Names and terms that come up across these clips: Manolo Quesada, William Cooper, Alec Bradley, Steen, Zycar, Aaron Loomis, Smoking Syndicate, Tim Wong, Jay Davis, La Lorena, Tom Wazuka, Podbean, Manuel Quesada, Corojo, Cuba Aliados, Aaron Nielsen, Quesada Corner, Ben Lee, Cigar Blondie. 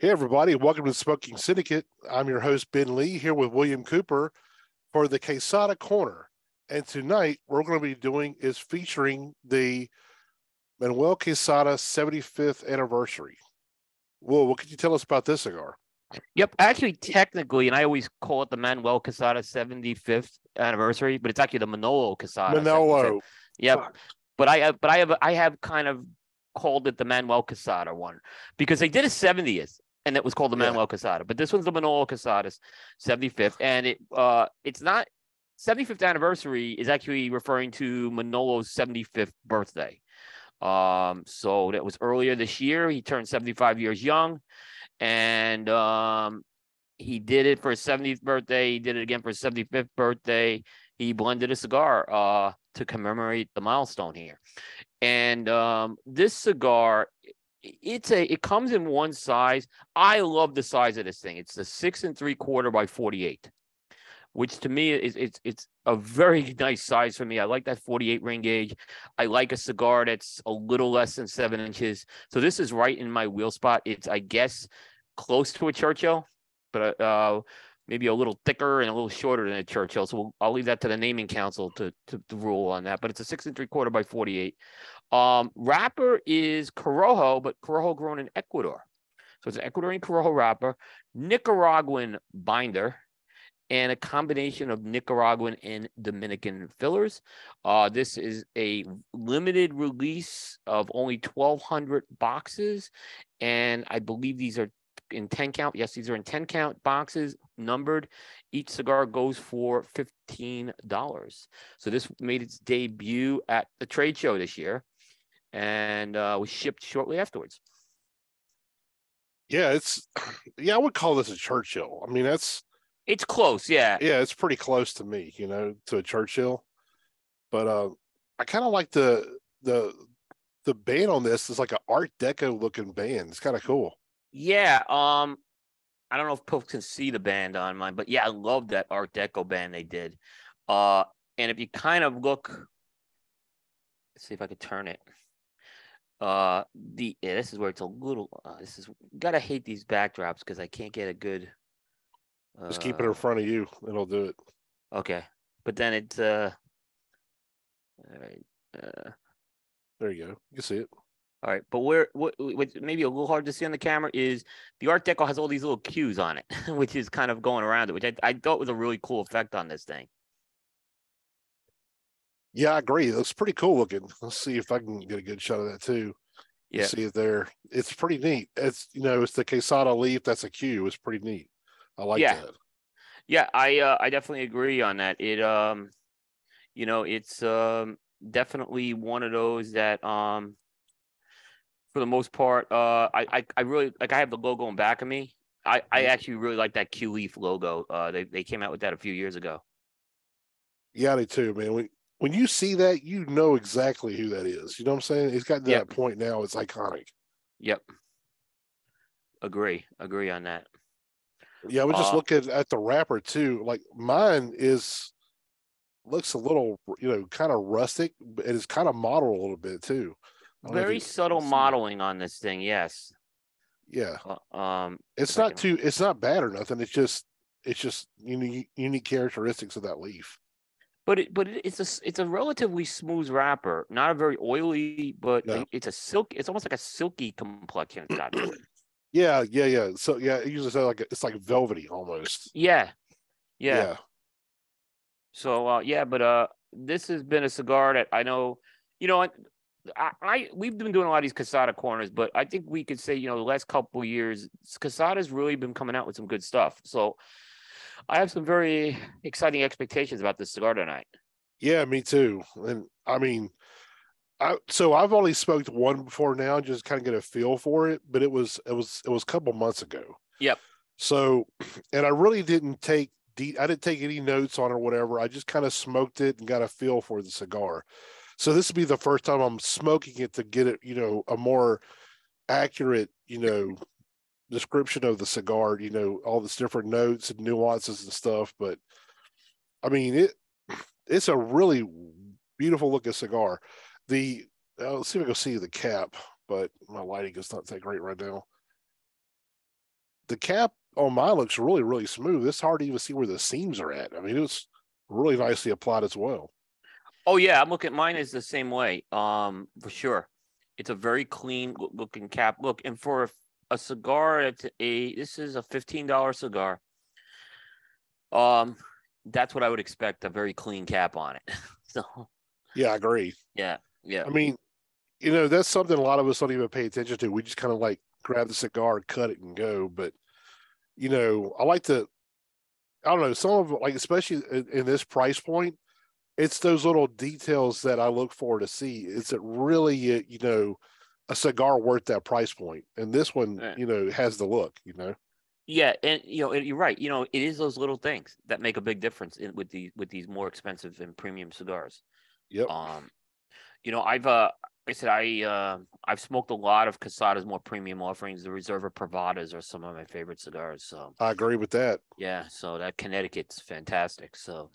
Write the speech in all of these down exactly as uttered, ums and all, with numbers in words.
Hey, everybody. Welcome to the Smoking Syndicate. I'm your host, Ben Lee, here with William Cooper for the Quesada Corner. And tonight, what we're going to be doing is featuring the Manuel Quesada seventy-fifth anniversary. Will, what could you tell us about this cigar? Yep. Actually, technically, and I always call it the Manuel Quesada seventy-fifth anniversary, but it's actually the Manolo Quesada. Manolo. Yep. Fuck. But I have, but I have, I have kind of called it the Manuel Quesada one because they did a seventieth. And it was called the Manuel yeah. Quesada, but this one's the Manolo Quesada's seventy-fifth, and it uh, it's not seventy-fifth anniversary is actually referring to Manolo's seventy-fifth birthday. Um, so that was earlier this year. He turned seventy-five years young, and um, he did it for his seventieth birthday. He did it again for his seventy-fifth birthday. He blended a cigar uh, to commemorate the milestone here, and um, this cigar. It's a it comes in one size. I love the size of this thing. It's the six and three quarter by forty-eight, which to me is it's it's a very nice size for me. I like that forty-eight ring gauge. I like a cigar that's a little less than seven inches. So this is right in my wheel spot. It's, I guess, close to a Churchill, but uh, maybe a little thicker and a little shorter than a Churchill. So we'll, I'll leave that to the naming council to, to to rule on that. But it's a six and three quarter by forty-eight. Um, wrapper is Corojo, but Corojo grown in Ecuador. So it's an Ecuadorian Corojo wrapper, Nicaraguan binder, and a combination of Nicaraguan and Dominican fillers. Uh, this is a limited release of only twelve hundred boxes. And I believe these are in ten count. Yes, these are in ten count boxes, numbered. Each cigar goes for fifteen dollars. So this made its debut at the trade show this year. And uh, was shipped shortly afterwards. Yeah, it's yeah. I would call this a Churchill. I mean, that's it's close. Yeah, yeah, it's pretty close to me, you know, to a Churchill. But uh, I kind of like the the the band on this. It's like an Art Deco looking band. It's kind of cool. Yeah. Um, I don't know if folks can see the band on mine, but yeah, I love that Art Deco band they did. Uh, and if you kind of look, let's see if I could turn it. Uh, the yeah, this is where it's a little. Uh, this is gotta hate these backdrops because I can't get a good. Uh, Just keep it in front of you; it'll do it. Okay, but then it's. Uh, all right. Uh, there you go. You can see it. All right, but where what, what maybe a little hard to see on the camera is the Art Deco has all these little cues on it, which is kind of going around it, which I, I thought was a really cool effect on this thing. Yeah, I agree. It looks pretty cool looking. Let's see if I can get a good shot of that too. Yeah. See it there. It's pretty neat. It's, you know, it's the Quesada leaf. That's a cue. It's pretty neat. I like yeah. that. Yeah, I uh, I definitely agree on that. It um, you know, it's um definitely one of those that um, for the most part, uh, I I, I really like. I have the logo in back of me. I I actually really like that Q Leaf logo. Uh, they they came out with that a few years ago. Yeah, they too, man. We. When you see that, you know exactly who that is. You know what I'm saying? It's gotten to yep. that point now. It's iconic. Yep. Agree. Agree on that. Yeah, we're uh, just looking at the wrapper too. Like mine is looks a little, you know, kind of rustic. But it's kind of mottled a little bit too. Very subtle modeling that. on this thing. Yes. Yeah. Uh, um. It's not can... too. It's not bad or nothing. It's just. It's just unique, unique characteristics of that leaf. But it, but it, it's a it's a relatively smooth wrapper, not a very oily, but no. it's a silk. It's almost like a silky complexion. It's got to it. Yeah, yeah, yeah. So yeah, it usually sounds like it's like velvety almost. Yeah, yeah. yeah. So uh, yeah, but uh, this has been a cigar that I know, you know, I, I, I we've been doing a lot of these Quesada corners, but I think we could say, you know, the last couple of years, Quesada's really been coming out with some good stuff. So. I have some very exciting expectations about this cigar tonight. Yeah, me too. And I mean, I so I've only smoked one before now, just kind of get a feel for it. But it was it was it was a couple months ago. Yep. So, and I really didn't take de- I didn't take any notes on it or whatever. I just kind of smoked it and got a feel for the cigar. So this would be the first time I'm smoking it to get it, you know, a more accurate, you know. description of the cigar, you know, all this different notes and nuances and stuff. But I mean, it it's a really beautiful looking cigar. The uh, let's see if I can see the cap, but my lighting is not that great right now. the cap on mine looks really, really smooth. It's hard to even see where the seams are at. I mean, it was really nicely applied as well. Oh, yeah. I'm looking at mine is the same way, um, for sure. It's a very clean looking cap. Look, and for a, a cigar, it's a, this is a fifteen dollar cigar. Um, that's what I would expect, a very clean cap on it. So, yeah, I agree. Yeah, yeah. I mean, you know, that's something a lot of us don't even pay attention to. We just kind of like grab the cigar, cut it, and go. But, you know, I like to, I don't know, some of like, especially in, in this price point, it's those little details that I look for to see. Is it really, you know, a cigar worth that price point? And this one, yeah. you know, has the look, you know. Yeah, and you know, you're right. You know, it is those little things that make a big difference in, with the with these more expensive and premium cigars. Yep. Um, you know, I've uh, I said I uh, I've smoked a lot of Quesada's more premium offerings. The Reserva Privadas are some of my favorite cigars. So I agree with that. Yeah. So that Connecticut's fantastic. So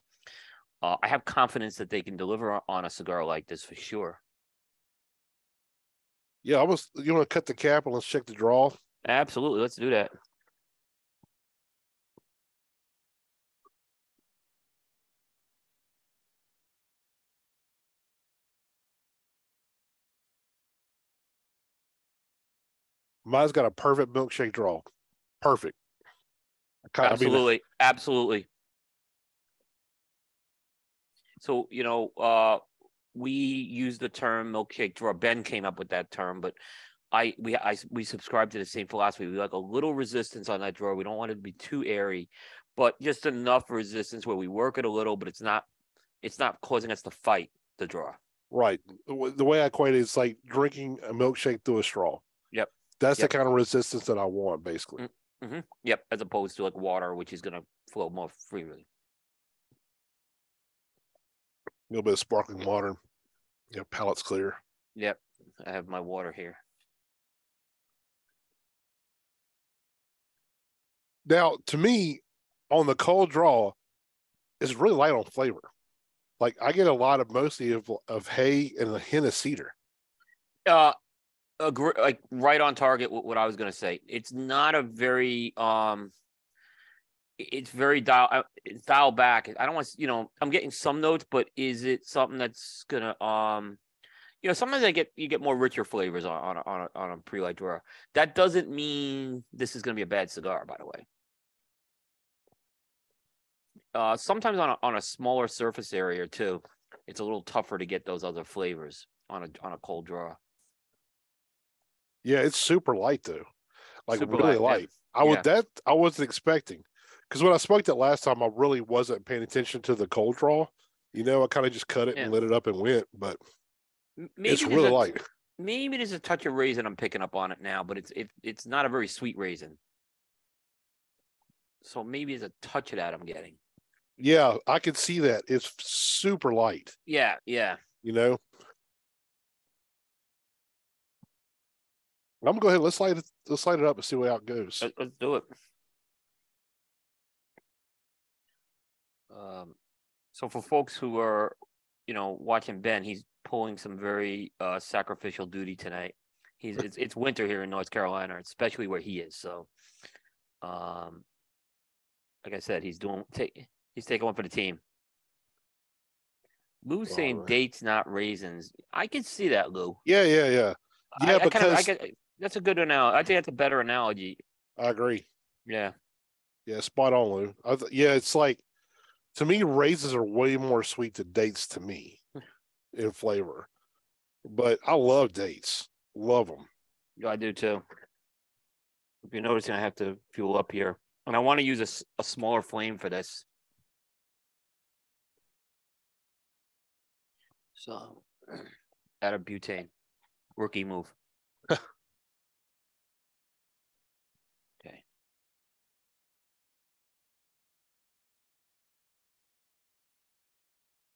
uh, I have confidence that they can deliver on a cigar like this for sure. Yeah, I was. You want to cut the cap and let's check the draw? Absolutely. Let's do that. Mine's got a perfect milkshake draw. Perfect. Absolutely. I mean, Absolutely. So, you know, uh, we use the term milkshake draw. Ben came up with that term, but I we I, we subscribe to the same philosophy. We like a little resistance on that draw. We don't want it to be too airy, but just enough resistance where we work it a little, but it's not it's not causing us to fight the draw. Right. The way I equate it is like drinking a milkshake through a straw. Yep. That's yep. the kind of resistance that I want, basically. Mm-hmm. Yep, as opposed to like water, which is going to flow more freely. A little bit of sparkling water. Yeah, palate's clear. Yep, I have my water here. Now, to me, on the cold draw, it's really light on flavor. Like, I get a lot of mostly of, of hay and a hint of cedar. Uh. Agree, like right on target with what I was going to say. It's not a very um it's very dial it's dialed back. I don't want to, you know, I'm getting some notes, but is it something that's gonna um you know, sometimes I get you get more richer flavors on on a, on a, on a pre-light draw. That doesn't mean this is going to be a bad cigar, by the way. Uh sometimes on a, on a smaller surface area too, it's a little tougher to get those other flavors on a on a cold draw. Yeah, it's super light though, like super really light. light. Yeah. I was yeah. that I wasn't expecting, because when I smoked it last time, I really wasn't paying attention to the cold draw. You know, I kind of just cut it yeah. and lit it up and went. But maybe it's really a, light. Maybe there's a touch of raisin I'm picking up on it now, but it's it, it's not a very sweet raisin. So maybe there's a touch of that I'm getting. Yeah, I can see that. It's super light. Yeah, yeah. You know. I'm gonna go ahead. Let's light it. Let's light it up and see how it goes. Let's do it. Um, so for folks who are, you know, watching Ben, he's pulling some very uh, sacrificial duty tonight. He's it's, it's winter here in North Carolina, especially where he is. So, um, like I said, he's doing take. He's taking one for the team. Lou's All saying right. dates, not raisins. I can see that, Lou. Yeah, yeah, yeah, yeah. I, because. I kinda, I get, That's a good analogy. I think that's a better analogy. I agree. Yeah. Yeah, spot on, Lou. I th yeah, it's like, to me, raisins are way more sweet than dates to me in flavor. But I love dates. Love them. Yeah, I do, too. If you're noticing, I have to fuel up here. And I want to use a, a smaller flame for this. So, out of butane. Rookie move.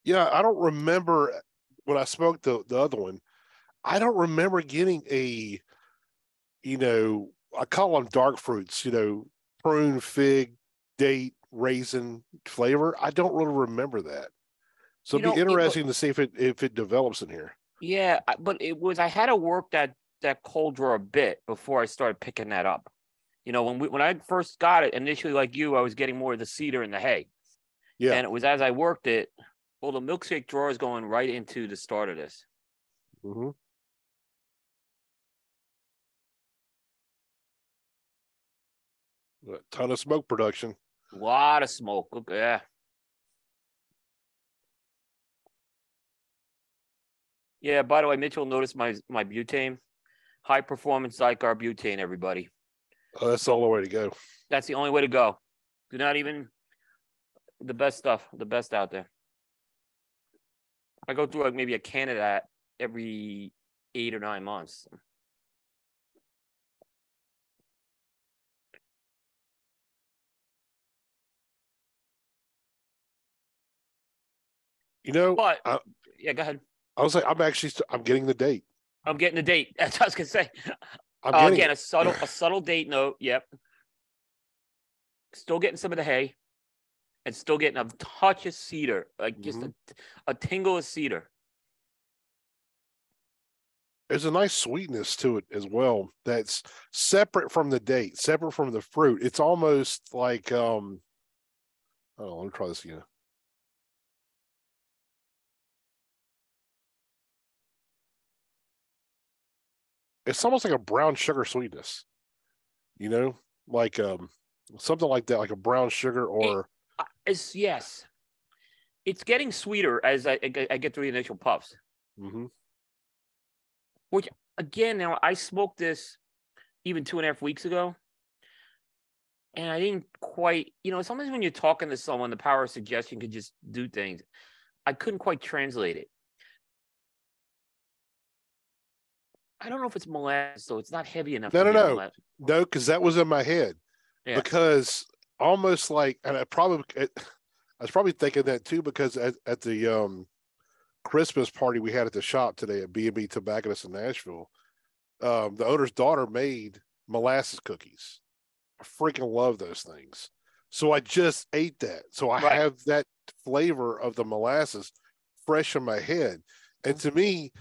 Yeah, I don't remember when I smoked the, the other one. I don't remember getting a, you know, I call them dark fruits, you know, prune, fig, date, raisin flavor. I don't really remember that. So it'd be interesting to see if it if it develops in here. Yeah, but it was I had to work that that cold draw a bit before I started picking that up. You know, when we, when I first got it initially, like you, I was getting more of the cedar and the hay. Yeah. And it was as I worked it, well, the milkshake drawer is going right into the start of this. Mm-hmm. A ton of smoke production. A lot of smoke. Look, yeah. Yeah, by the way, Mitchell noticed my my butane. High performance Zycar butane, everybody. Oh, that's the only way to go. That's the only way to go. Do not even the best stuff, the best out there. I go through like maybe a can of that every eight or nine months. You know, but I, yeah, go ahead. I was like, I'm actually, I'm getting the date. I'm getting the date. That's what I was gonna say. I'm uh, again, it. a subtle, a subtle date note. Yep. Still getting some of the hay, and still getting a touch of cedar, like mm-hmm. just a, a tingle of cedar. There's a nice sweetness to it as well. That's separate from the date, separate from the fruit. It's almost like, um, oh, let me try this again. It's almost like a brown sugar sweetness, you know, like um, something like that, like a brown sugar or. It, it's, yes. It's getting sweeter as I, I get through the initial puffs. Mm-hmm. Which, again, now I smoked this even two and a half weeks ago. And I didn't quite, you know, sometimes when you're talking to someone, the power of suggestion could just do things. I couldn't quite translate it. I don't know if it's molasses, so it's not heavy enough. No, no, no, molasses. no, because that was in my head. Yeah. Because almost like, and I probably, it, I was probably thinking that too, because at, at the um, Christmas party we had at the shop today at B and B Tobacconists in Nashville, um, the owner's daughter made molasses cookies. I freaking love those things. So I just ate that. So I right. have that flavor of the molasses fresh in my head, and to me.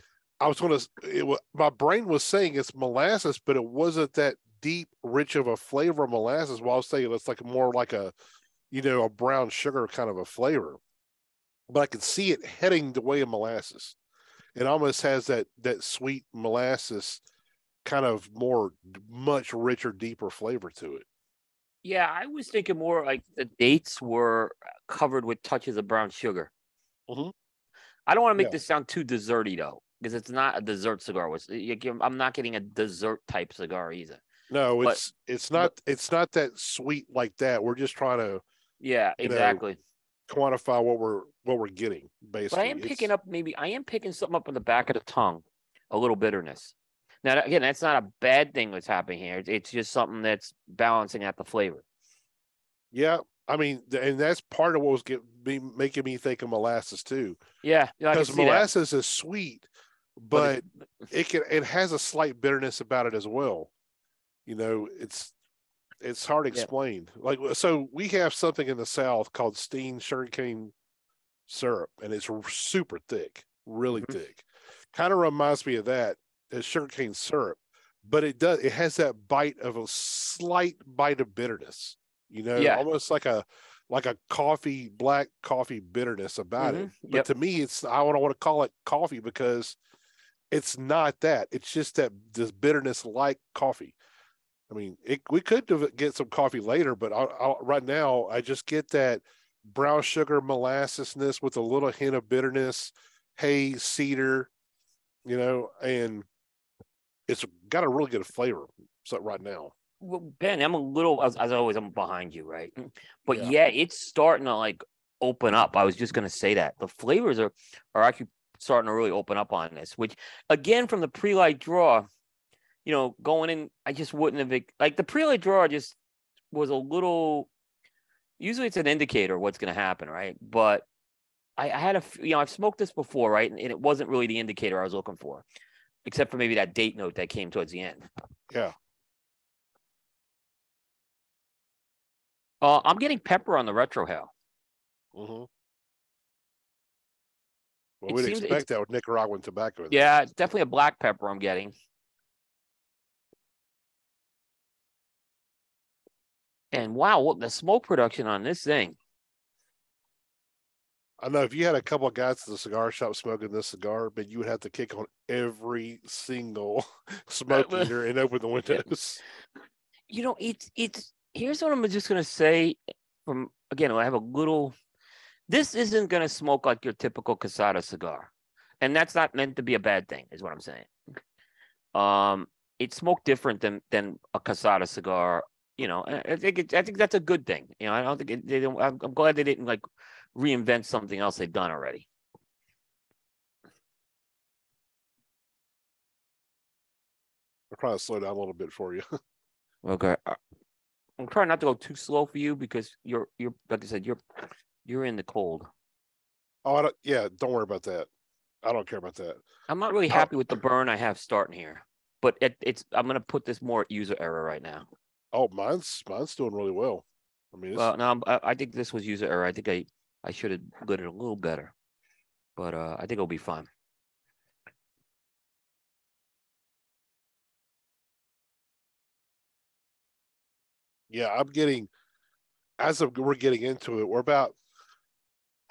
I was going to, my brain was saying it's molasses, but it wasn't that deep, rich of a flavor of molasses. While I was saying it's like more like a, you know, a brown sugar kind of a flavor. But I could see it heading the way of molasses. It almost has that that sweet molasses kind of more, much richer, deeper flavor to it. Yeah, I was thinking more like the dates were covered with touches of brown sugar. Mm-hmm. I don't want to make yeah. this sound too desserty, though. Because it's not a dessert cigar. I'm not getting a dessert type cigar either. No, it's but, it's not but, it's not that sweet like that. We're just trying to yeah exactly know, quantify what we're what we're getting basically. But I am it's, picking up maybe I am picking something up on the back of the tongue, a little bitterness. Now again, that's not a bad thing that's happening here. It's, it's just something that's balancing out the flavor. Yeah. I mean, and that's part of what was get, be, making me think of molasses too. Yeah, because molasses that. is sweet. But it can it has a slight bitterness about it as well. You know, it's it's hard to explain. Yeah. Like so we have something in the South called Steen sugarcane syrup, and it's super thick, really mm-hmm. thick. Kind of reminds me of that as sugarcane syrup, but it does it has that bite of a slight bite of bitterness, you know, yeah. almost like a like a coffee, black coffee bitterness about mm-hmm. it. But yep. to me, it's I don't want to call it coffee because it's not that. It's just that this bitterness like coffee. I mean, it, we could get some coffee later, but I, I, right now I just get that brown sugar molassousness with a little hint of bitterness, hay, cedar, you know, and it's got a really good flavor so right now. Well, Ben, I'm a little, as, as always, I'm behind you, right? But yeah. yeah, it's starting to like open up. I was just going to say that. The flavors are, are actually starting to really open up on this, which again, from the pre-light draw, you know, going in, I just wouldn't have, like the pre-light draw just was a little, usually it's an indicator of what's going to happen, right? But I, I had a, you know, I've smoked this before, right? And, and it wasn't really the indicator I was looking for, except for maybe that date note that came towards the end. Yeah. Uh, I'm getting pepper on the retrohale. Mm-hmm. Well, we'd expect that with Nicaraguan tobacco. Though. Yeah, it's definitely a black pepper I'm getting. And wow, what the smoke production on this thing. I know if you had a couple of guys at the cigar shop smoking this cigar, but you would have to kick on every single smoke eater and open the windows. You know, it's, it's, here's what I'm just going to say from, again, I have a little, this isn't going to smoke like your typical Quesada cigar. And that's not meant to be a bad thing, is what I'm saying. Um, it smoked different than, than a Quesada cigar. You know, I think it, I think that's a good thing. You know, I don't think it, they don't, I'm, I'm glad they didn't like reinvent something else they've done already. I'll try to slow down a little bit for you. Okay, I'm trying not to go too slow for you because you're you're like I said you're you're in the cold. Oh, I don't, yeah, don't worry about that. I don't care about that. I'm not really happy oh. with the burn I have starting here, but it, it's I'm gonna put this more at user error right now. Oh, mine's mine's doing really well. I mean, it's... well, no, I, I think this was user error. I think I, I should have lit it a little better, but uh, I think it'll be fine. Yeah, I'm getting as of, we're getting into it. We're about,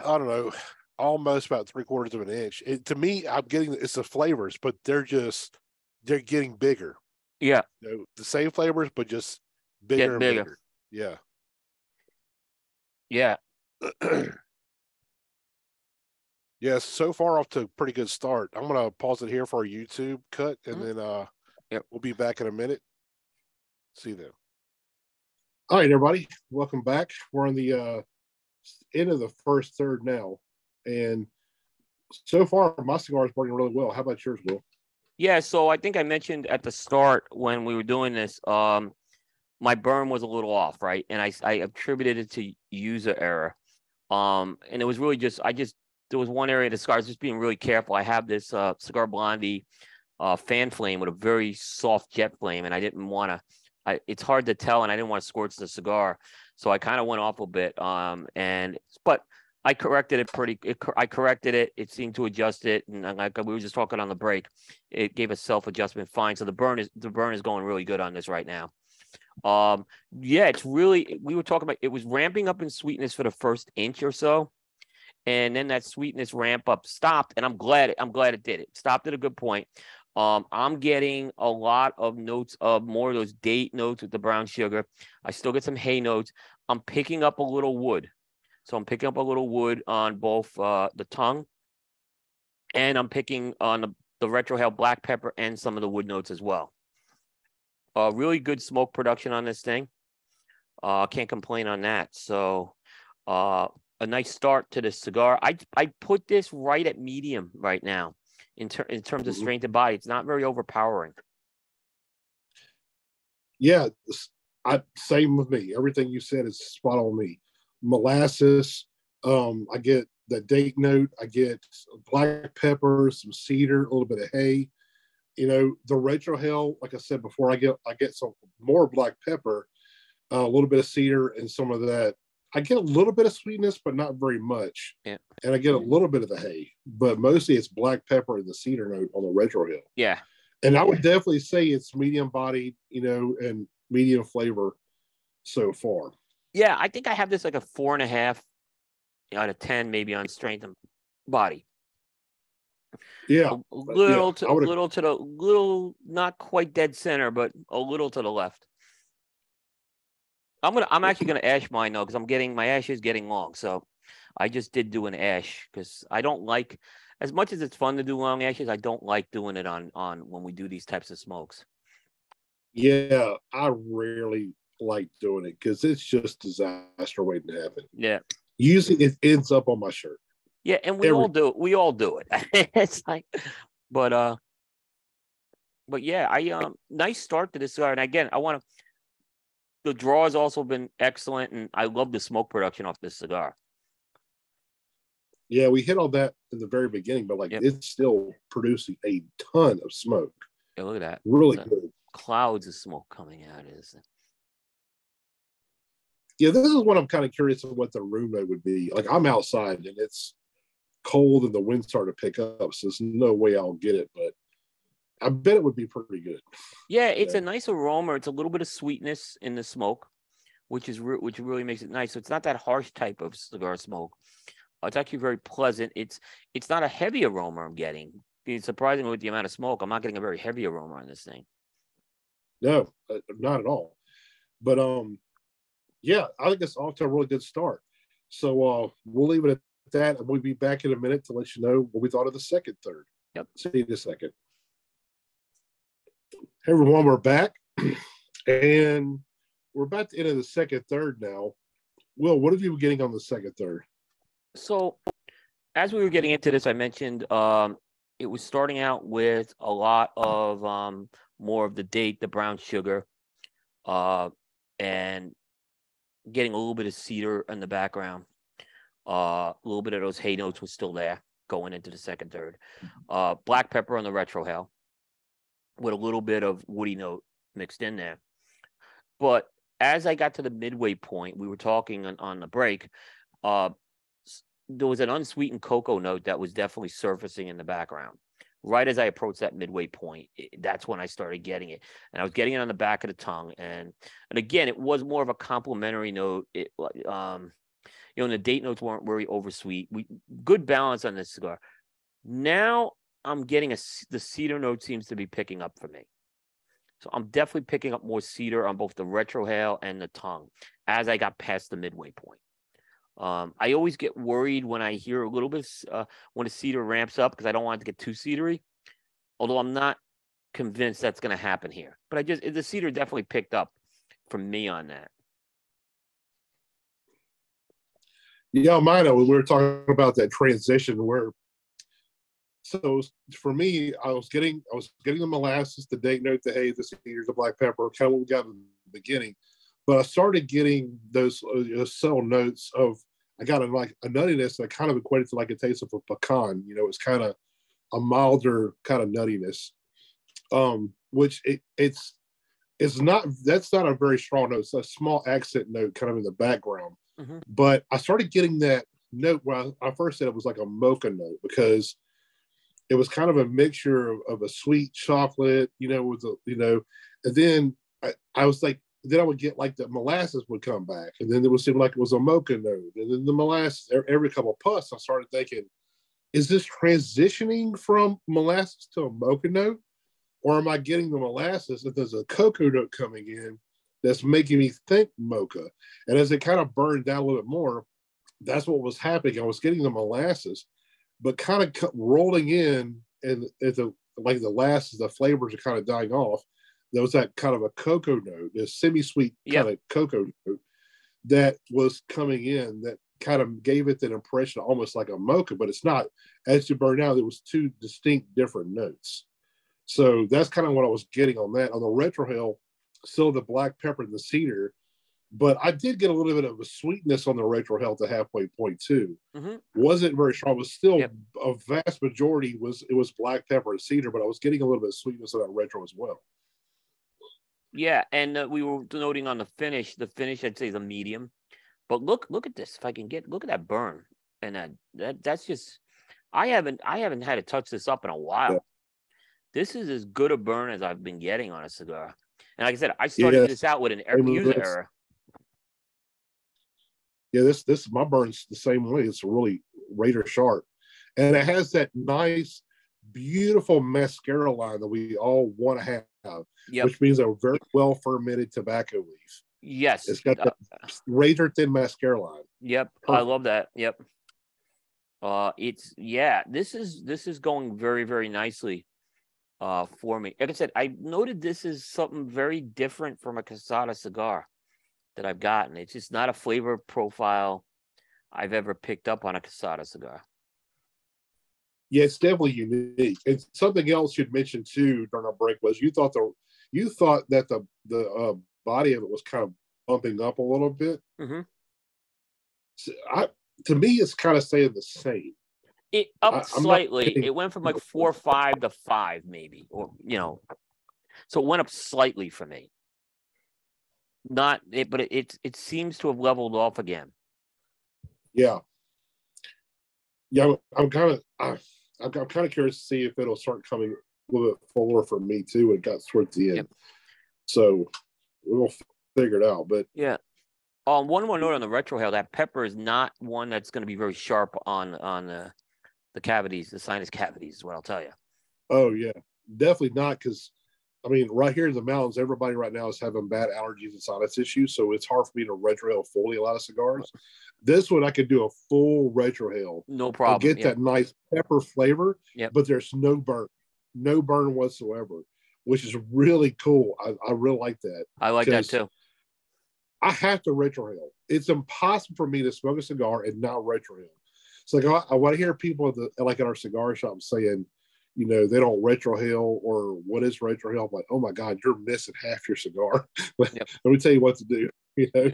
I don't know, almost about three quarters of an inch. It, to me, I'm getting it's the flavors, but they're just they're getting bigger. Yeah, you know, the same flavors, but just bigger and bigger. bigger. Yeah, yeah, yeah. So far off to a pretty good start. I'm gonna pause it here for a YouTube cut, and mm-hmm. then uh, yep. we'll be back in a minute. See you then. All right, everybody, welcome back. We're on the uh, end of the first third now, and so far my cigar is burning really well. How about yours, Will? Yeah, so I think I mentioned at the start when we were doing this, um, my burn was a little off, right? And I, I attributed it to user error. Um, and it was really just, I just, there was one area of the cigar, I was just being really careful. I have this uh, Cigar Blondie uh, fan flame with a very soft jet flame, and I didn't want to, I, it's hard to tell, and I didn't want to scorch the cigar. So I kind of went off a bit. Um, and but I corrected it pretty. It, I corrected it. It seemed to adjust it, and like we were just talking on the break, it gave a self-adjustment fine. So the burn is the burn is going really good on this right now. Um, yeah, it's really. We were talking about it was ramping up in sweetness for the first inch or so, and then that sweetness ramp up stopped. And I'm glad. I'm glad it did. It stopped at a good point. Um, I'm getting a lot of notes of more of those date notes with the brown sugar. I still get some hay notes. I'm picking up a little wood. So I'm picking up a little wood on both uh, the tongue, and I'm picking on the, the retrohale black pepper and some of the wood notes as well. Uh, really good smoke production on this thing. Uh, can't complain on that. So uh, a nice start to this cigar. I I put this right at medium right now in, ter in terms of strength of body. It's not very overpowering. Yeah, I, same with me. Everything you said is spot on me. Molasses, um, I get the date note, I get black pepper, some cedar, a little bit of hay. You know, the retrohale, like I said before, I get I get some more black pepper, uh, a little bit of cedar, and some of that. I get a little bit of sweetness, but not very much. Yeah. And I get a little bit of the hay, but mostly it's black pepper and the cedar note on the retrohale. Yeah. And I would definitely say it's medium bodied, you know, and medium flavor so far. Yeah, I think I have this like a four and a half out of ten, maybe on strength and body. Yeah, a little yeah, to little to the little, not quite dead center, but a little to the left. I'm gonna, I'm actually gonna ash mine though, because I'm getting my ash is getting long. So I just did do an ash because I don't like, as much as it's fun to do long ashes, I don't like doing it on on when we do these types of smokes. Yeah, I rarely like doing it because it's just disaster waiting to happen. Yeah, usually it ends up on my shirt. Yeah, and we Every all do it. We all do it. It's like, but uh, but yeah, I um, nice start to this cigar. And again, I want to. The draw has also been excellent, and I love the smoke production off this cigar. Yeah, we hit all that in the very beginning, but like yep. it's still producing a ton of smoke. Yeah, look at that. Really it's good. Clouds of smoke coming out of this. Yeah, this is what I'm kind of curious of what the room note would be. Like, I'm outside, and it's cold, and the wind started to pick up, so there's no way I'll get it, but I bet it would be pretty good. Yeah, it's yeah. a nice aroma. It's a little bit of sweetness in the smoke. which is re which really makes it nice. So it's not that harsh type of cigar smoke. Uh, it's actually very pleasant. It's it's not a heavy aroma I'm getting. It's surprising with the amount of smoke. I'm not getting a very heavy aroma on this thing. No, not at all. But um, yeah, I think it's off to a really good start. So uh, we'll leave it at that, and we'll be back in a minute to let you know what we thought of the second third. Yep. See you in a second. Hey everyone, we're back, and we're about to end of the second third now. Will, what have you been getting on the second third? So, as we were getting into this, I mentioned um, it was starting out with a lot of um, more of the date, the brown sugar, uh, and getting a little bit of cedar in the background. Uh, a little bit of those hay notes was still there going into the second third. Uh, black pepper on the retrohale with a little bit of woody note mixed in there. But as I got to the midway point, we were talking on, on the break, uh, there was an unsweetened cocoa note that was definitely surfacing in the background. Right as I approached that midway point, it, that's when I started getting it. And I was getting it on the back of the tongue. And and again, it was more of a complimentary note. It, um, you know, and the date notes weren't very oversweet. We, good balance on this cigar. Now I'm getting a, the cedar note seems to be picking up for me. So I'm definitely picking up more cedar on both the retrohale and the tongue as I got past the midway point. Um, I always get worried when I hear a little bit, uh, when the cedar ramps up, because I don't want it to get too cedary, although I'm not convinced that's going to happen here. But I just, the cedar definitely picked up from me on that. Yeah, mine, we were talking about that transition where, so for me, I was getting, I was getting the molasses, the date note, the hay, the cedar, the black pepper, kind of what we got in the beginning. But I started getting those uh, subtle notes of, I got a, like a nuttiness that kind of equated to like a taste of a pecan. You know, it's kind of a milder kind of nuttiness, um, which it, it's it's not, that's not a very strong note. It's a small accent note kind of in the background. Mm-hmm. But I started getting that note where I, I first said it was like a mocha note, because it was kind of a mixture of, of a sweet chocolate, you know, with the, you know, and then I, I was like, then I would get like the molasses would come back, and then it would seem like it was a mocha note, and then the molasses. Every couple of puffs, I started thinking, is this transitioning from molasses to a mocha note, or am I getting the molasses and there's a cocoa note coming in that's making me think mocha? And as it kind of burned down a little bit more, that's what was happening. I was getting the molasses, but kind of rolling in, and at the like the last, the flavors are kind of dying off. There was that kind of a cocoa note, this semi-sweet kind yep. of cocoa note that was coming in that kind of gave it that impression of almost like a mocha, but it's not. As you burn out, there was two distinct different notes. So that's kind of what I was getting on that. On the retrohale, still the black pepper and the cedar, but I did get a little bit of a sweetness on the retrohale at the halfway point too. Mm-hmm. Wasn't very strong. It was still yep. a vast majority was, it was black pepper and cedar, but I was getting a little bit of sweetness on that retro as well. Yeah, and uh, we were noting on the finish. The finish, I'd say, is a medium. But look, look at this. If I can get, look at that burn, and that, that that's just. I haven't, I haven't had to touch this up in a while. Yeah. This is as good a burn as I've been getting on a cigar. And like I said, I started yeah, this out with an user error. Yeah, this this my burn's the same way. It's really razor sharp, and it has that nice, beautiful mascara line that we all want to have. Yep. Which means a very well fermented tobacco leaf. Yes, it's got the uh, razor thin mascara line. Yep, perfect. I love that. Yep, uh, it's yeah. This is this is going very very nicely uh, for me. Like I said, I noted this is something very different from a Quesada cigar that I've gotten. It's just not a flavor profile I've ever picked up on a Quesada cigar. Yeah, it's definitely unique. And something else you'd mentioned too during our break was you thought the you thought that the the uh, body of it was kind of bumping up a little bit. Mm-hmm. So I, to me, it's kind of staying the same. It upped I, slightly. Getting... It went from like four five to five, maybe, or you know, so it went up slightly for me. Not it, but it it, it seems to have leveled off again. Yeah. Yeah, I'm kind of. I'm kind of curious to see if it'll start coming a little bit fuller for me too. It got towards the end, yep. So we'll figure it out. But yeah, Um, one more note on the retrohale, that pepper is not one that's going to be very sharp on on uh, the cavities, the sinus cavities is what I'll tell you. Oh, yeah, definitely not, because, I mean, right here in the mountains, everybody right now is having bad allergies and sinus issues, so it's hard for me to retrohale fully a lot of cigars. This one, I could do a full retrohale. No problem. Get yep. that nice pepper flavor, yep. but there's no burn, no burn whatsoever, which is really cool. I, I really like that. I like that, too. I have to retrohale. It's impossible for me to smoke a cigar and not retrohale. It's like I, I want to hear people at the like at our cigar shop saying, you know, they don't retrohale or what is retrohale? I'm like, oh my God, you're missing half your cigar. Yep. Let me tell you what to do. You know,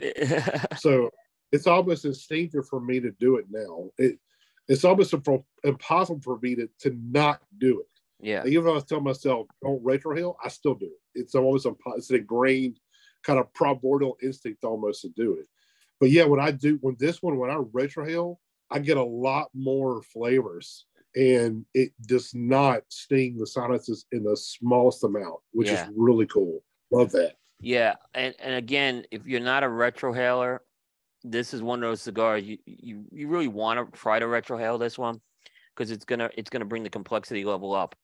so it's almost instinctive for me to do it now. It it's almost impossible for me to to not do it. Yeah. Even though I tell myself don't retrohale, I still do it. It's almost it's an ingrained kind of primordial instinct almost to do it. But yeah, when I do, when this one, when I retrohale, I get a lot more flavors and it does not sting the sinuses in the smallest amount, which yeah. is really cool. Love that. Yeah. And, and again, if you're not a retrohaler, this is one of those cigars you, you, you really want to try to retrohale this one because it's going to, it's going to bring the complexity level up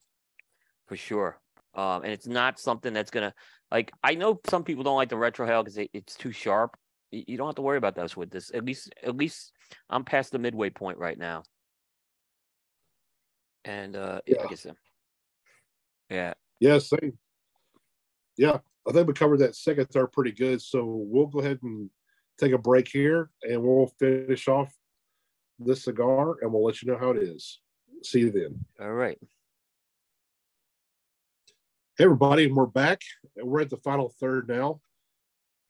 for sure. Um, and it's not something that's going to, like, I know some people don't like the retrohale because it, it's too sharp. You don't have to worry about this with this. At least, at least I'm past the midway point right now. And uh, yeah, I guess, uh, yeah, yeah, same. Yeah, I think we covered that second third pretty good. So we'll go ahead and take a break here, and we'll finish off this cigar, and we'll let you know how it is. See you then. All right. Hey everybody, and we're back. We're at the final third now,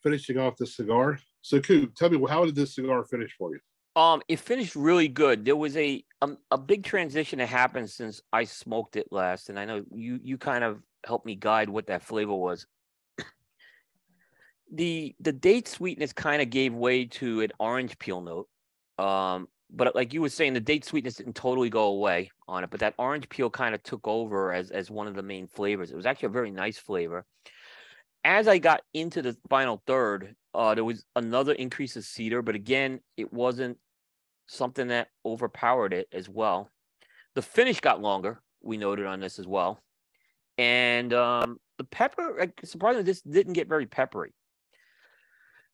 finishing off this cigar. So, Coop, tell me, how did this cigar finish for you? Um, it finished really good. There was a a, a big transition that happened since I smoked it last, and I know you you kind of helped me guide what that flavor was. the The date sweetness kind of gave way to an orange peel note, um, but like you were saying, the date sweetness didn't totally go away on it, but that orange peel kind of took over as, as one of the main flavors. It was actually a very nice flavor. As I got into the final third, uh, there was another increase of cedar, but again, it wasn't something that overpowered it as well. The finish got longer. We noted on this as well. And um, the pepper, like, surprisingly, this didn't get very peppery.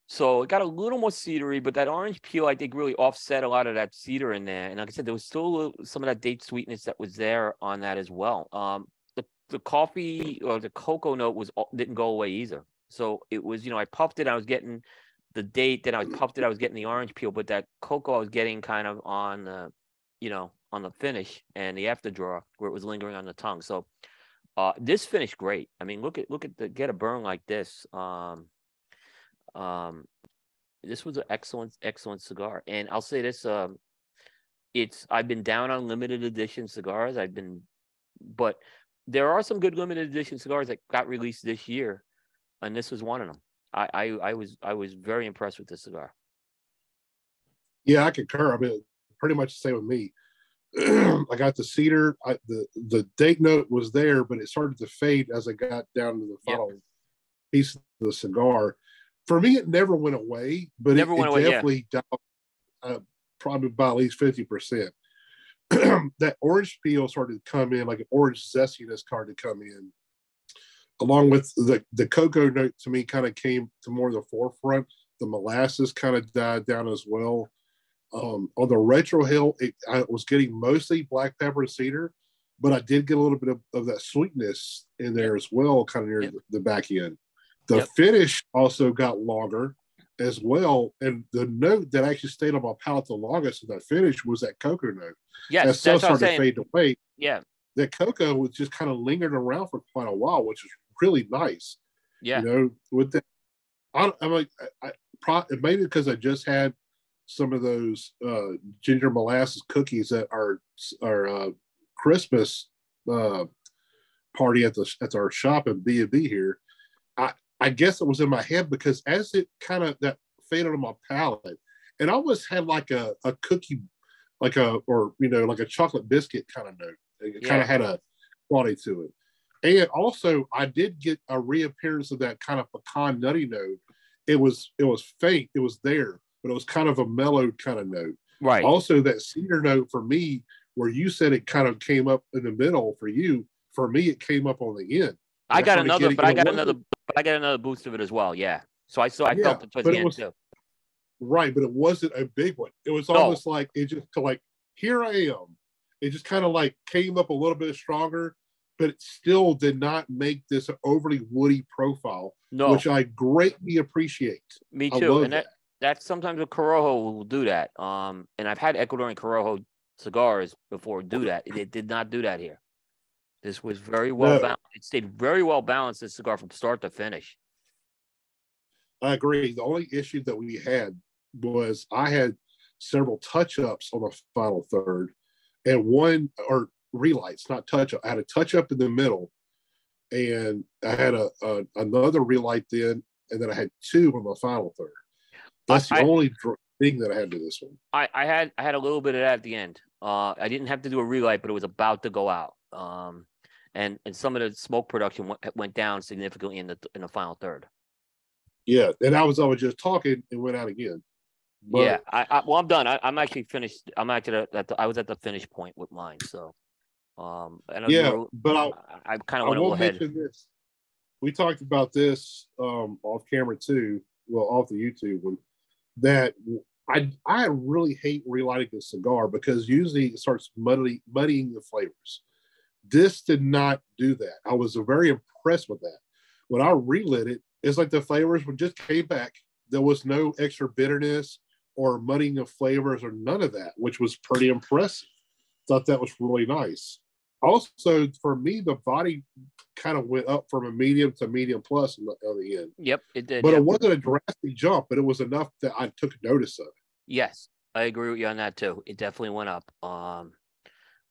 So it got a little more cedary, but that orange peel, I think, really offset a lot of that cedar in there. And like I said, there was still a little, some of that date sweetness that was there on that as well. Um, the, the coffee or the cocoa note was didn't go away either. So it was, you know, I puffed it, I was getting the date, then I puffed it, I was getting the orange peel, but that cocoa I was getting kind of on, uh, you know, on the finish and the afterdraw where it was lingering on the tongue. So uh, this finished great. I mean, look at look at the get a burn like this. Um, Um, this was an excellent, excellent cigar. And I'll say this, um, it's, I've been down on limited edition cigars. I've been, but there are some good limited edition cigars that got released this year. And this was one of them. I, I, I was, I was very impressed with this cigar. Yeah, I concur. I mean, pretty much the same with me. I got the cedar, I, the, the date note was there, but it started to fade as I got down to the final yep. piece of the cigar. For me, it never went away, but never it, went it away, definitely yeah. died uh, probably by at least fifty percent. That orange peel started to come in, like an orange zestiness started to come in, along with the, the cocoa note to me kind of came to more the forefront. The molasses kind of died down as well. Um, on the retrohale, it, I was getting mostly black pepper and cedar, but I did get a little bit of, of that sweetness in there as well, kind of near yeah. the, the back end. The yep. finish also got longer as well. And the note that actually stayed on my palate the longest in that finish was that cocoa note. Yes, that stuff started to fade away. Yeah. That cocoa was just kind of lingered around for quite a while, which is really nice. Yeah. You know, with that, I, I'm like, I, I, it made it because I just had some of those uh, ginger molasses cookies at our, our uh, Christmas uh, party at, the, at our shop in B and B here. I, I guess it was in my head because as it kind of that faded on my palate, it almost had like a, a cookie, like a, or, you know, like a chocolate biscuit kind of note. It yeah. kind of had a quality to it. And also I did get a reappearance of that kind of pecan nutty note it was it was faint. It was there, but it was kind of a mellow kind of note. Right. Also, that cedar note for me, where you said it kind of came up in the middle for you, for me it came up on the end. I got another, but I got another, but I got another boost of it as well. Yeah. So I saw I yeah, felt it towards the end was, too. Right, but it wasn't a big one. It was no. almost like it just like here I am. It just kind of like came up a little bit stronger, but it still did not make this overly woody profile, no. which I greatly appreciate. Me too. And that, that. that's sometimes a Corojo will do that. Um, and I've had Ecuadorian Corojo cigars before do that. It, it did not do that here. This was very well no. balanced. It stayed very well balanced, this cigar, from start to finish. I agree. The only issue that we had was I had several touch-ups on the final third, and one, or relights, not touch-up. I had a touch-up in the middle, and I had a, a another relight then, and then I had two on the final third. That's the I, only thing that I had to this one. I, I had I had a little bit of that at the end. Uh, I didn't have to do a relight, but it was about to go out. Um, and and some of the smoke production went, went down significantly in the in the final third. Yeah, and I was I was just talking and went out again. But, yeah, I, I well I'm done. I, I'm actually finished. I'm actually at the, I was at the finish point with mine. So, um, and yeah, I, but I'll, I, I kind of want to mention this. We talked about this um, off camera too. Well, off the YouTube one. That I I really hate relighting the cigar because usually it starts muddy, muddying the flavors. This did not do that. I was very impressed with that. When I relit it, it's like the flavors just came back. There was no extra bitterness or muddying of flavors or none of that, which was pretty impressive. Thought that was really nice. Also, for me, the body kind of went up from a medium to medium plus on the, on the end. Yep, it did. But yep. It wasn't a drastic jump, but it was enough that I took notice of it. Yes, I agree with you on that too. It definitely went up. Um,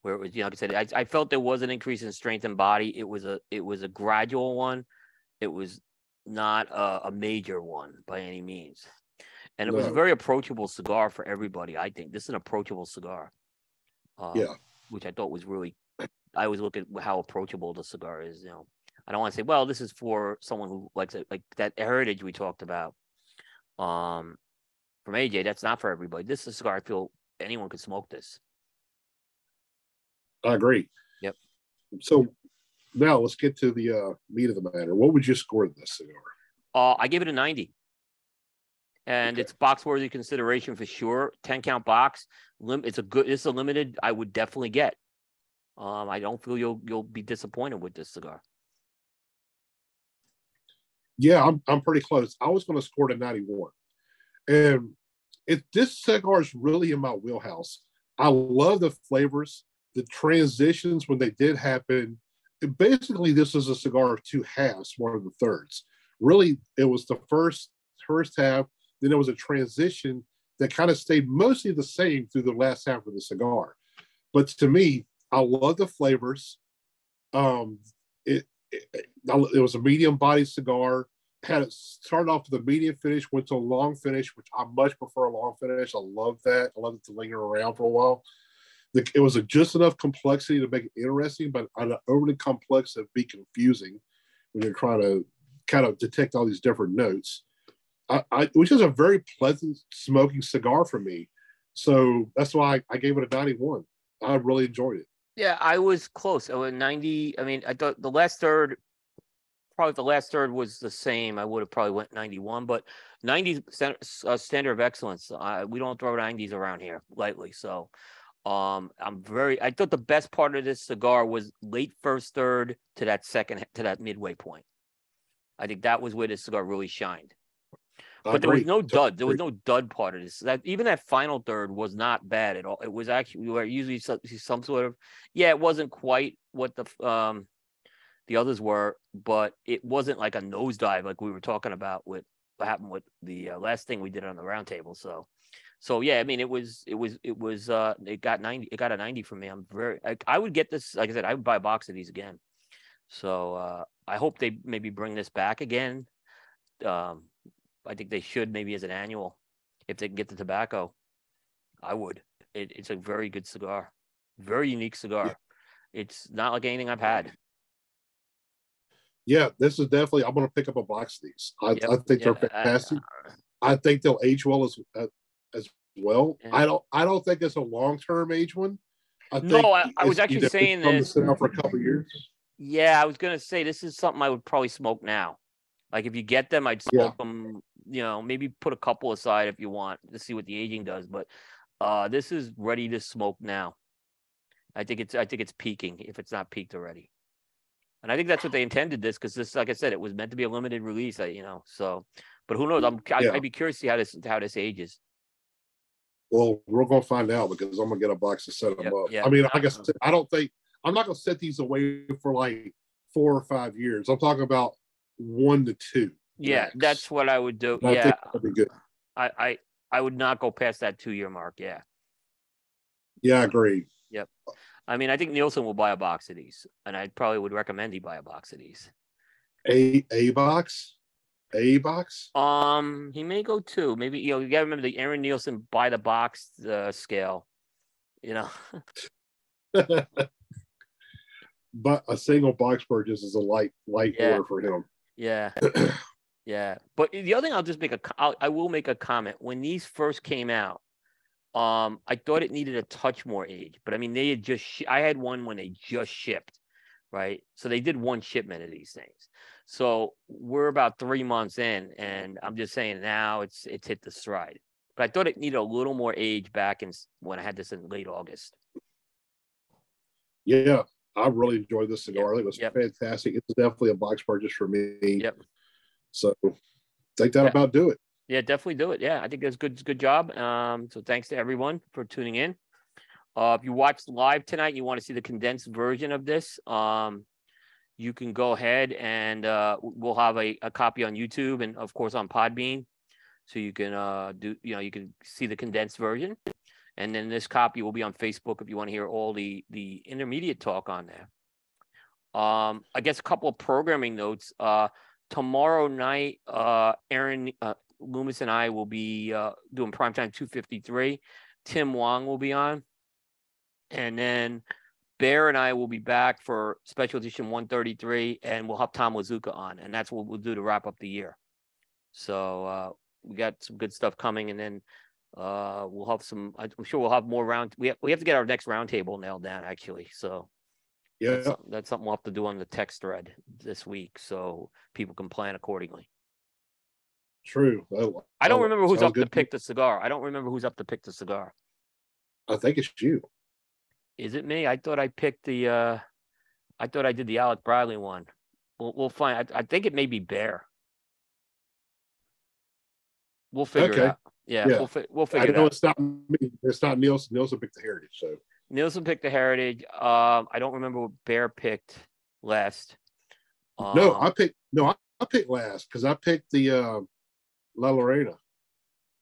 where it was, you know, like I said, I, I felt there was an increase in strength and body. It was a, it was a gradual one. It was not a, a major one by any means, and it no. was a very approachable cigar for everybody. I think this is an approachable cigar. Um, yeah, which I thought was really. I always look at how approachable the cigar is. You know, I don't want to say, well, this is for someone who likes it, like that heritage we talked about um, from A J. That's not for everybody. This is a cigar I feel anyone could smoke this. I agree. Yep. So now let's get to the uh, meat of the matter. What would you score this cigar? Uh, I gave it a ninety. And okay. It's box-worthy consideration for sure. ten-count box. Lim- it's a good. It's a limited. I would definitely get. Um, I don't feel you'll you'll be disappointed with this cigar. Yeah, I'm I'm pretty close. I was going to score to ninety-one, and if this cigar is really in my wheelhouse, I love the flavors, the transitions when they did happen. And basically, this is a cigar of two halves, one of the thirds. Really, it was the first first half, then there was a transition that kind of stayed mostly the same through the last half of the cigar. But to me, I love the flavors. Um, it, it, it was a medium body cigar. Had it started off with a medium finish, went to a long finish, which I much prefer a long finish. I love that. I love it to linger around for a while. The, it was a just enough complexity to make it interesting, but not overly complex to be confusing when you're trying to kind of detect all these different notes. I, I, which is a very pleasant smoking cigar for me. So that's why I, I gave it a ninety-one. I really enjoyed it. Yeah, I was close. I was ninety. I mean, I thought the last third, probably the last third was the same. I would have probably went ninety-one, but ninety uh, standard of excellence. Uh, we don't throw nineties around here lightly. So um, I'm very, I thought the best part of this cigar was late first third to that second, to that midway point. I think that was where this cigar really shined. But there was no dud. There was no dud part of this. That even that final third was not bad at all. It was actually where usually some, some sort of yeah. It wasn't quite what the um the others were, but it wasn't like a nosedive like we were talking about with what happened with the uh, last thing we did on the roundtable. So, so yeah, I mean it was it was it was uh it got ninety. It got a ninety for me. I'm very I, I would get this. Like I said, I would buy a box of these again. So uh, I hope they maybe bring this back again. Um. I think they should maybe as an annual, if they can get the tobacco. I would. It, it's a very good cigar, very unique cigar. Yeah. It's not like anything I've had. yeah, this is definitely, I'm going to pick up a box of these. I, yep, I think yeah, they're fantastic. I, I think they'll age well as uh, as well. Yeah. I don't I don't think it's a long-term age one. I think no, I, I was actually saying this. Sit out for a couple of years. Yeah, I was going to say this is something I would probably smoke now. Like if you get them, I'd smoke yeah. them, you know, maybe put a couple aside if you want to see what the aging does. But uh, this is ready to smoke now. I think it's I think it's peaking if it's not peaked already. And I think that's what they intended this, because this, like I said, it was meant to be a limited release, you know, so. But who knows? I'm, yeah. I'd be curious to see how this, how this ages. Well, we're going to find out, because I'm going to get a box to set them yep, up. Yep. I mean, like I said, I don't think, I'm not going to set these away for like four or five years. I'm talking about one to two. Yeah, max. That's what I would do. And yeah. I think that'd be good. I, I, I would not go past that two-year mark, yeah. Yeah, I agree. Yep. I mean, I think Nielsen will buy a box of these, and I probably would recommend he buy a box of these. A a box, a box. Um, he may go two. Maybe you know you got to remember the Aaron Nielsen buy the box uh, scale. You know, but a single box purchase is a light light yeah. order for him. Yeah, yeah. But the other thing, I'll just make a I'll, I will make a comment. When these first came out, Um, I thought it needed a touch more age, but I mean, they had just, sh I had one when they just shipped, right? So they did one shipment of these things. So we're about three months in, and I'm just saying now it's, it's hit the stride, but I thought it needed a little more age back in when I had this in late August. Yeah. I really enjoyed this cigar. Yep. I think it was yep. fantastic. It's definitely a box purchase for me. Yep. So take that yep. about do it. Yeah, definitely do it. Yeah, I think that's good. Good job. Um, so thanks to everyone for tuning in. Uh, if you watched live tonight, you want to see the condensed version of this, um, you can go ahead and uh, we'll have a, a copy on YouTube and of course on Podbean, so you can uh, do you know you can see the condensed version, and then this copy will be on Facebook if you want to hear all the the intermediate talk on there. Um, I guess a couple of programming notes. Uh, tomorrow night, uh, Aaron. Uh, Loomis and I will be uh, doing Primetime two fifty-three. Tim Wong will be on. And then Bear and I will be back for Special Edition one thirty-three, and we'll have Tom Wazuka on. And that's what we'll do to wrap up the year. So uh, we got some good stuff coming. And then uh, we'll have some, I'm sure we'll have more round. We have, we have to get our next roundtable nailed down, actually. So yeah, that's, that's something we'll have to do on the text thread this week, so people can plan accordingly. True. Oh, I don't remember who's up to pick the cigar. I don't remember who's up to pick the cigar. I think it's you. Is it me? I thought I picked the. Uh, I thought I did the Alec Bradley one. We'll, we'll find. I, I think it may be Bear. We'll figure okay. it out. Yeah, yeah. we'll fi we'll figure I it know out. It's not me. It's not Nielsen. Nielsen picked the Heritage. So Nielsen picked the Heritage. Um, I don't remember what Bear picked last. Um, no, I picked. No, I, I picked last because I picked the. Uh, La Lorena.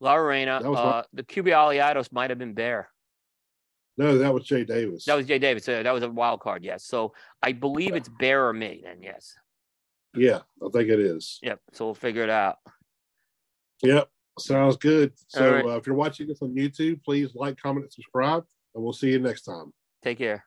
La Lorena. Uh, my... The Cuba Aliados might have been Bear. No, that was Jay Davis. That was Jay Davis. Uh, that was a wild card, yes. So I believe yeah. it's Bear or me, then, yes. Yeah, I think it is. Yep, so we'll figure it out. Yep, sounds good. So right. uh, if you're watching this on YouTube, please like, comment, and subscribe, and we'll see you next time. Take care.